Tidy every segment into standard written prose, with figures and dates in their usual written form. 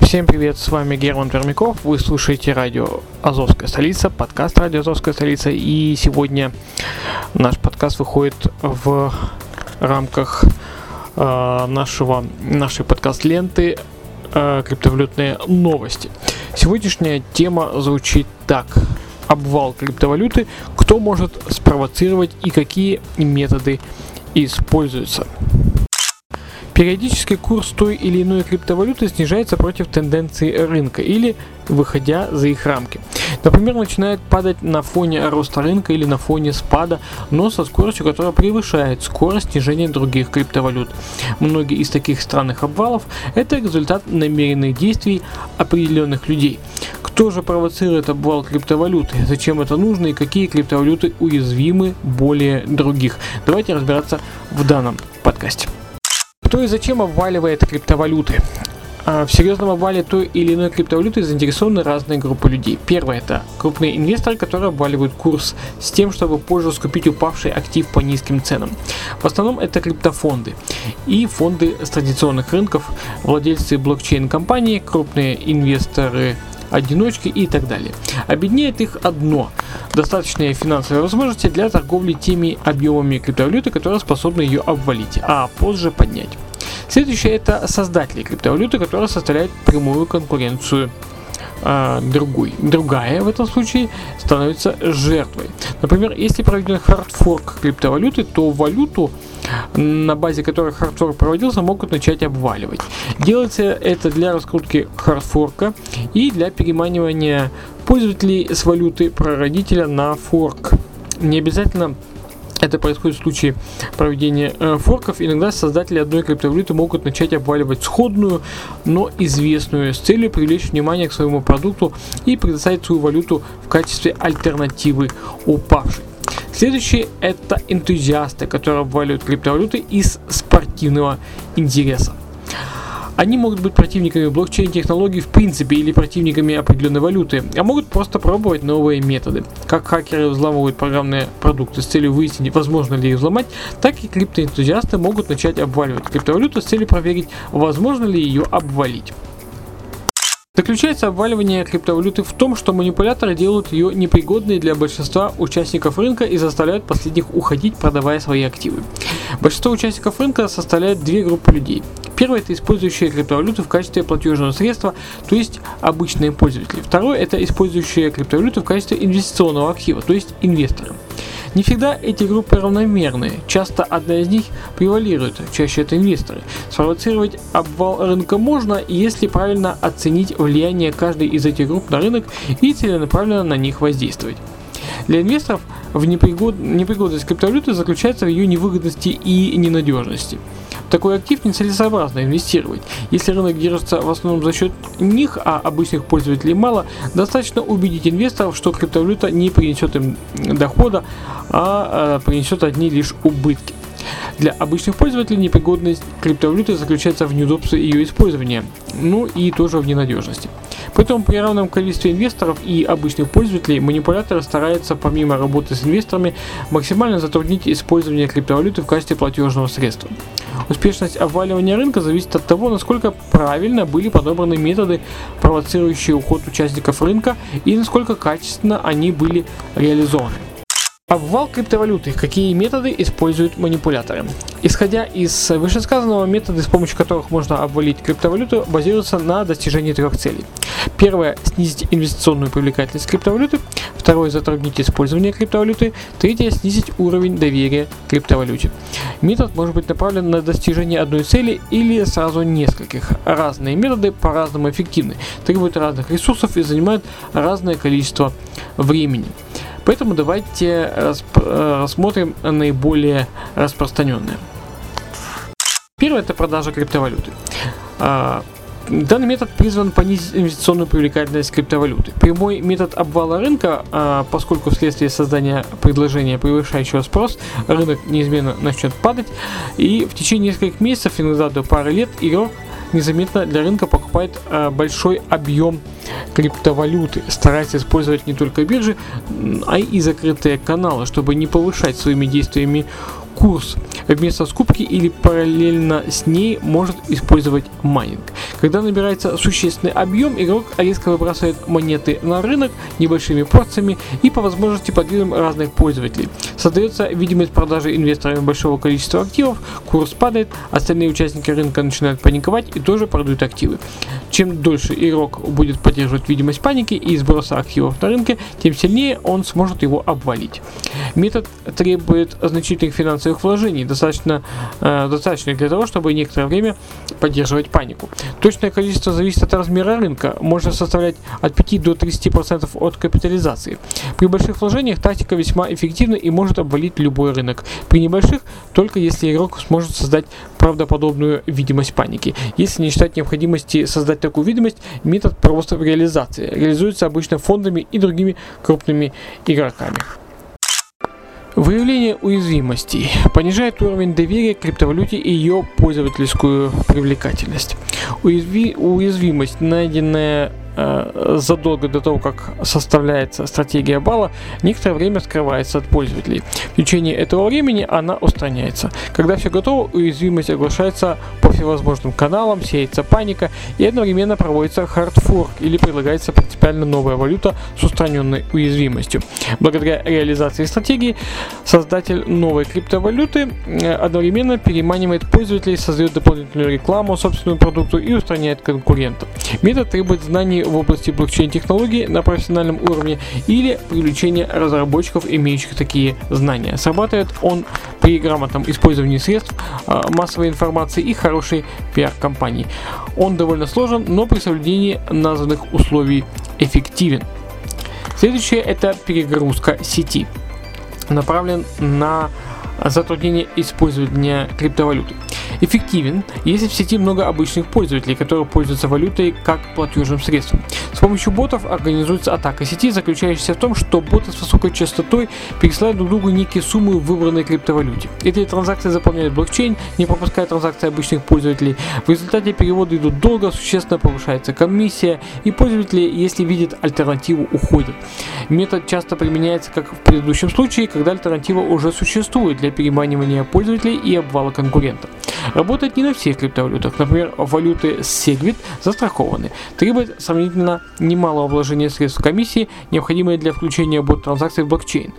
Всем привет, с вами Герман Пермяков, вы слушаете радио «Азовская столица», подкаст «Радио Азовская столица», и сегодня наш подкаст выходит в рамках нашей подкаст-ленты «Криптовалютные новости». Сегодняшняя тема звучит так: обвал криптовалюты, кто может спровоцировать и какие методы используются. Периодически курс той или иной криптовалюты снижается против тенденции рынка или выходя за их рамки. Например, начинает падать на фоне роста рынка или на фоне спада, но со скоростью, которая превышает скорость снижения других криптовалют. Многие из таких странных обвалов – это результат намеренных действий определенных людей. Кто же провоцирует обвал криптовалюты? Зачем это нужно и какие криптовалюты уязвимы более других? Давайте разбираться в данном подкасте. Кто и зачем обваливает криптовалюты? В серьезном обвале той или иной криптовалюты заинтересованы разные группы людей. Первое – это крупные инвесторы, которые обваливают курс с тем, чтобы позже скупить упавший актив по низким ценам. В основном это криптофонды и фонды с традиционных рынков, владельцы блокчейн-компаний, крупные инвесторы одиночки и так далее. Объединяет их одно – достаточные финансовые возможности для торговли теми объемами криптовалюты, которые способны ее обвалить, а позже поднять. Следующее – это создатели криптовалюты, которые составляют прямую конкуренцию другая в этом случае становится жертвой. Например, если проведен хардфорк криптовалюты, то валюту, на базе которой хардфорк проводился, могут начать обваливать. Делается это для раскрутки хардфорка и для переманивания пользователей с валюты прародителя на форк. Не обязательно это происходит в случае проведения форков. Иногда создатели одной криптовалюты могут начать обваливать сходную, но известную, с целью привлечь внимание к своему продукту и предоставить свою валюту в качестве альтернативы упавшей. Следующие – это энтузиасты, которые обваливают криптовалюты из спортивного интереса. Они могут быть противниками блокчейн-технологий в принципе или противниками определенной валюты, а могут просто пробовать новые методы. Как хакеры взламывают программные продукты с целью выяснить, возможно ли их взломать, так и криптоэнтузиасты могут начать обваливать криптовалюту с целью проверить, возможно ли ее обвалить. Заключается обваливание криптовалюты в том, что манипуляторы делают ее непригодной для большинства участников рынка и заставляют последних уходить, продавая свои активы. Большинство участников рынка составляет две группы людей. Первое – это использующие криптовалюту в качестве платежного средства, то есть обычные пользователи. Второе – это использующие криптовалюту в качестве инвестиционного актива, то есть инвесторы. Не всегда эти группы равномерны, часто одна из них превалирует, чаще это инвесторы. Спровоцировать обвал рынка можно, если правильно оценить влияние каждой из этих групп на рынок и целенаправленно на них воздействовать. Для инвесторов в непригодность криптовалюты заключается в ее невыгодности и ненадежности. В такой актив нецелесообразно инвестировать. Если рынок держится в основном за счет них, а обычных пользователей мало, достаточно убедить инвесторов, что криптовалюта не принесет им дохода, а принесет одни лишь убытки. Для обычных пользователей непригодность криптовалюты заключается в неудобстве ее использования, ну и тоже в ненадежности. Поэтому при равном количестве инвесторов и обычных пользователей манипуляторы стараются, помимо работы с инвесторами, максимально затруднить использование криптовалюты в качестве платежного средства. Успешность обваливания рынка зависит от того, насколько правильно были подобраны методы, провоцирующие уход участников рынка, и насколько качественно они были реализованы. Обвал криптовалюты. Какие методы используют манипуляторы? Исходя из вышесказанного, методы, с помощью которых можно обвалить криптовалюту, базируются на достижении трех целей. Первое – снизить инвестиционную привлекательность криптовалюты. Второе – затруднить использование криптовалюты. Третье – снизить уровень доверия к криптовалюте. Метод может быть направлен на достижение одной цели или сразу нескольких. Разные методы по-разному эффективны, требуют разных ресурсов и занимают разное количество времени. Поэтому давайте рассмотрим наиболее распространенные. Первое – это продажа криптовалюты. Данный метод призван понизить инвестиционную привлекательность криптовалюты. Прямой метод обвала рынка, поскольку вследствие создания предложения, превышающего спрос, рынок неизменно начнет падать, и в течение нескольких месяцев, иногда до пары лет, игрок незаметно для рынка покупает большой объем криптовалюты, стараясь использовать не только биржи, а и закрытые каналы, чтобы не повышать своими действиями курс. Вместо скупки или параллельно с ней может использовать майнинг. Когда набирается существенный объем, игрок резко выбрасывает монеты на рынок небольшими порциями и по возможности под видом разных пользователей. Создается видимость продажи инвесторами большого количества активов, курс падает, остальные участники рынка начинают паниковать и тоже продают активы. Чем дольше игрок будет поддерживать видимость паники и сброса активов на рынке, тем сильнее он сможет его обвалить. Метод требует значительных финансовых вложений, достаточно для того, чтобы некоторое время поддерживать панику. Точное количество зависит от размера рынка, может составлять от 5 до 30% от капитализации. При больших вложениях тактика весьма эффективна и может обвалить любой рынок. При небольших, только если игрок сможет создать правдоподобную видимость паники. Если не считать необходимости создать такую видимость, метод просто в реализации. Реализуется обычно фондами и другими крупными игроками. Выявление уязвимостей понижает уровень доверия к криптовалюте и ее пользовательскую привлекательность. Уязвимость, найденная задолго до того, как составляется стратегия балла, некоторое время скрывается от пользователей. В течение этого времени она устраняется. Когда все готово, уязвимость оглашается по всевозможным каналам, сеется паника и одновременно проводится хардфорк или предлагается принципиально новая валюта с устраненной уязвимостью. Благодаря реализации стратегии создатель новой криптовалюты одновременно переманивает пользователей, создает дополнительную рекламу собственному продукту и устраняет конкурентов. Метод требует знаний в области блокчейн-технологий на профессиональном уровне или привлечения разработчиков, имеющих такие знания. Срабатывает он при грамотном использовании средств массовой информации и хорошей пиар-компании. Он довольно сложен, но при соблюдении названных условий эффективен. Следующее – это перегрузка сети, направлен на затруднение использования криптовалюты. Эффективен, если в сети много обычных пользователей, которые пользуются валютой как платежным средством. С помощью ботов организуется атака сети, заключающаяся в том, что боты с высокой частотой пересылают друг другу некие суммы в выбранной криптовалюте. Эти транзакции заполняют блокчейн, не пропуская транзакции обычных пользователей. В результате переводы идут долго, существенно повышается комиссия, и пользователи, если видят альтернативу, уходят. Метод часто применяется, как в предыдущем случае, когда альтернатива уже существует для переманивания пользователей и обвала конкурентов. Работает не на всех криптовалютах, например, валюты Segwit застрахованы, требует сравнительно немалого вложения средств комиссии, необходимые для включения бот-транзакций в блокчейн.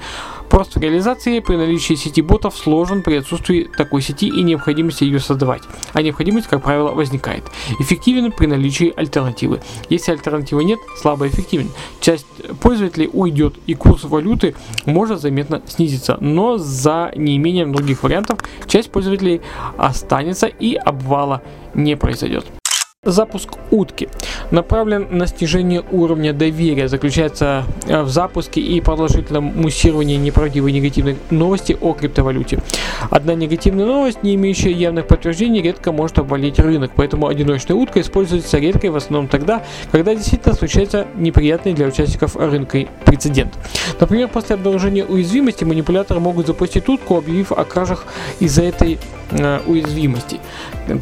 Прост в реализации при наличии сети ботов сложен при отсутствии такой сети и необходимости ее создавать, а необходимость, как правило, возникает. Эффективен при наличии альтернативы. Если альтернативы нет, слабо эффективен. Часть пользователей уйдет и курс валюты может заметно снизиться, но за неимением других вариантов часть пользователей останется и обвала не произойдет. Запуск утки направлен на снижение уровня доверия, заключается в запуске и продолжительном муссировании неправдивой негативной новости о криптовалюте. Одна негативная новость, не имеющая явных подтверждений, редко может обвалить рынок, поэтому одиночная утка используется редко и в основном тогда, когда действительно случается неприятный для участников рынка прецедент. Например, после обнаружения уязвимости манипуляторы могут запустить утку, объявив о кражах из-за этой уязвимости.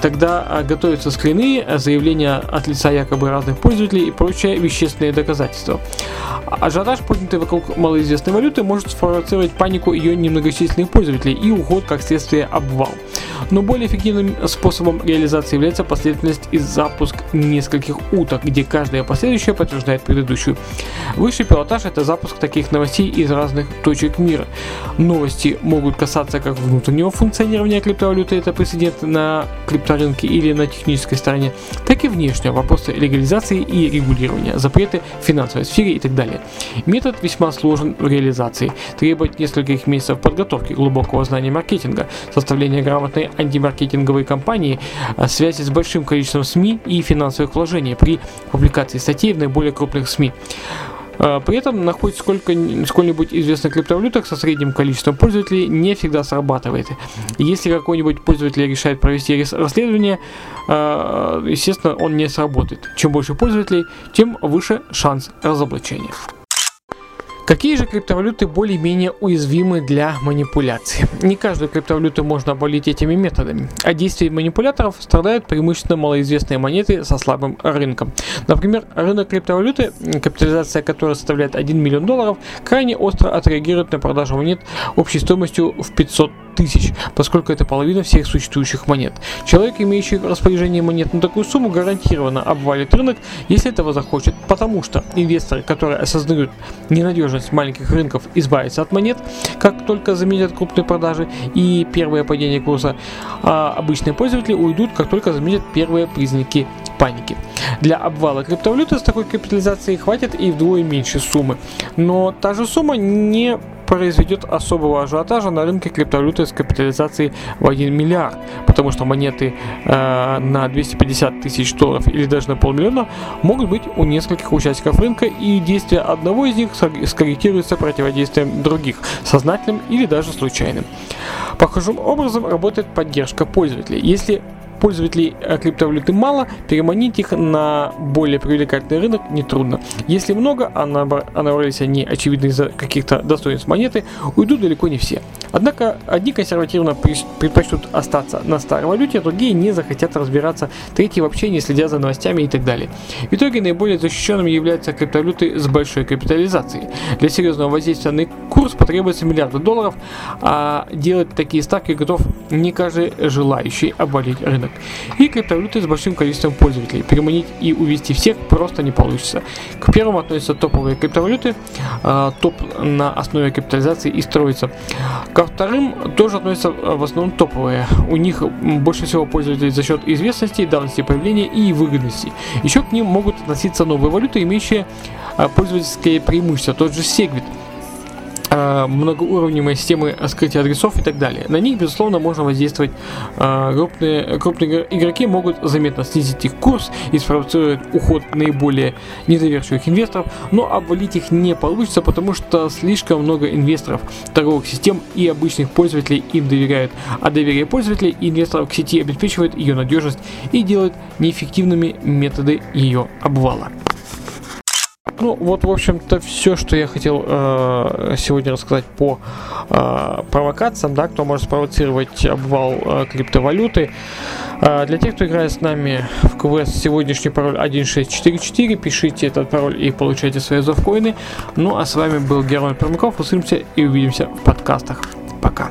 Тогда готовятся скрины, заявления от лица якобы разных пользователей и прочие вещественные доказательства. Ажиотаж, поднятый вокруг малоизвестной валюты, может спровоцировать панику ее немногочисленных пользователей и уход, как следствие, обвал. Но более эффективным способом реализации является последовательность и запуск нескольких уток, где каждая последующая подтверждает предыдущую. Высший пилотаж – это запуск таких новостей из разных точек мира. Новости могут касаться как внутреннего функционирования криптовалюты, это прецедент на крипторынке или на технической стороне, так и внешнего, вопросы легализации и регулирования, запреты в финансовой сфере и так далее. Метод весьма сложен в реализации, требует нескольких месяцев подготовки, глубокого знания маркетинга, составления грамотной антимаркетинговой кампании, связи с большим количеством СМИ и финансовых вложений при публикации статей в наиболее крупных СМИ. При этом находится сколь-нибудь известных криптовалютах со средним количеством пользователей не всегда срабатывает. Если какой-нибудь пользователь решает провести расследование, естественно, он не сработает. Чем больше пользователей, тем выше шанс разоблачения. Какие же криптовалюты более-менее уязвимы для манипуляций? Не каждую криптовалюту можно обвалить этими методами. От действий манипуляторов страдают преимущественно малоизвестные монеты со слабым рынком. Например, рынок криптовалюты, капитализация которой составляет $1 миллион, крайне остро отреагирует на продажу монет общей стоимостью в 500 тысяч, поскольку это половина всех существующих монет. Человек, имеющий в распоряжении монет на такую сумму, гарантированно обвалит рынок, если этого захочет, потому что инвесторы, которые осознают ненадежность маленьких рынков, избавятся от монет, как только заметят крупные продажи и первое падение курса, а обычные пользователи уйдут, как только заметят первые признаки паники. Для обвала криптовалюты с такой капитализацией хватит и вдвое меньше суммы, но та же сумма не произведет особого ажиотажа на рынке криптовалюты с капитализацией в 1 миллиард, потому что монеты на $250 тысяч или даже на $500 000 могут быть у нескольких участников рынка, и действие одного из них скорректируется противодействием других, сознательным или даже случайным. Похожим образом работает поддержка пользователей. Если пользователей криптовалюты мало, переманить их на более привлекательный рынок нетрудно. Если много, а набрались они, очевидно, из-за каких-то достоинств монеты, уйдут далеко не все. Однако одни консервативно предпочтут остаться на старой валюте, другие не захотят разбираться, третьи вообще не следят за новостями и так далее. В итоге наиболее защищенными являются криптовалюты с большой капитализацией. Для серьезного воздействия на курс потребуется миллиарды долларов, а делать такие ставки готов не каждый желающий обвалить рынок. И криптовалюты с большим количеством пользователей. Переманить и увести всех просто не получится. К первым относятся топовые криптовалюты. Топ на основе капитализации и строится. Ко вторым тоже относятся в основном топовые. У них больше всего пользователей за счет известности, давности появления и выгодности. Еще к ним могут относиться новые валюты, имеющие пользовательские преимущества. Тот же Segwit, многоуровневые системы скрытия адресов и так далее. На них, безусловно, можно воздействовать. Крупные игроки могут заметно снизить их курс и спровоцировать уход наиболее недоверчивых инвесторов, но обвалить их не получится, потому что слишком много инвесторов, торговых систем и обычных пользователей им доверяют, а доверие пользователей и инвесторов к сети обеспечивает ее надежность и делает неэффективными методы ее обвала. Ну вот, в общем-то, все, что я хотел сегодня рассказать по провокациям, да, кто может спровоцировать обвал криптовалюты. Для тех, кто играет с нами в квест, сегодняшний пароль 1644, пишите этот пароль и получайте свои азовкоины. Ну а с вами был Герман Пермяков, услышимся и увидимся в подкастах. Пока.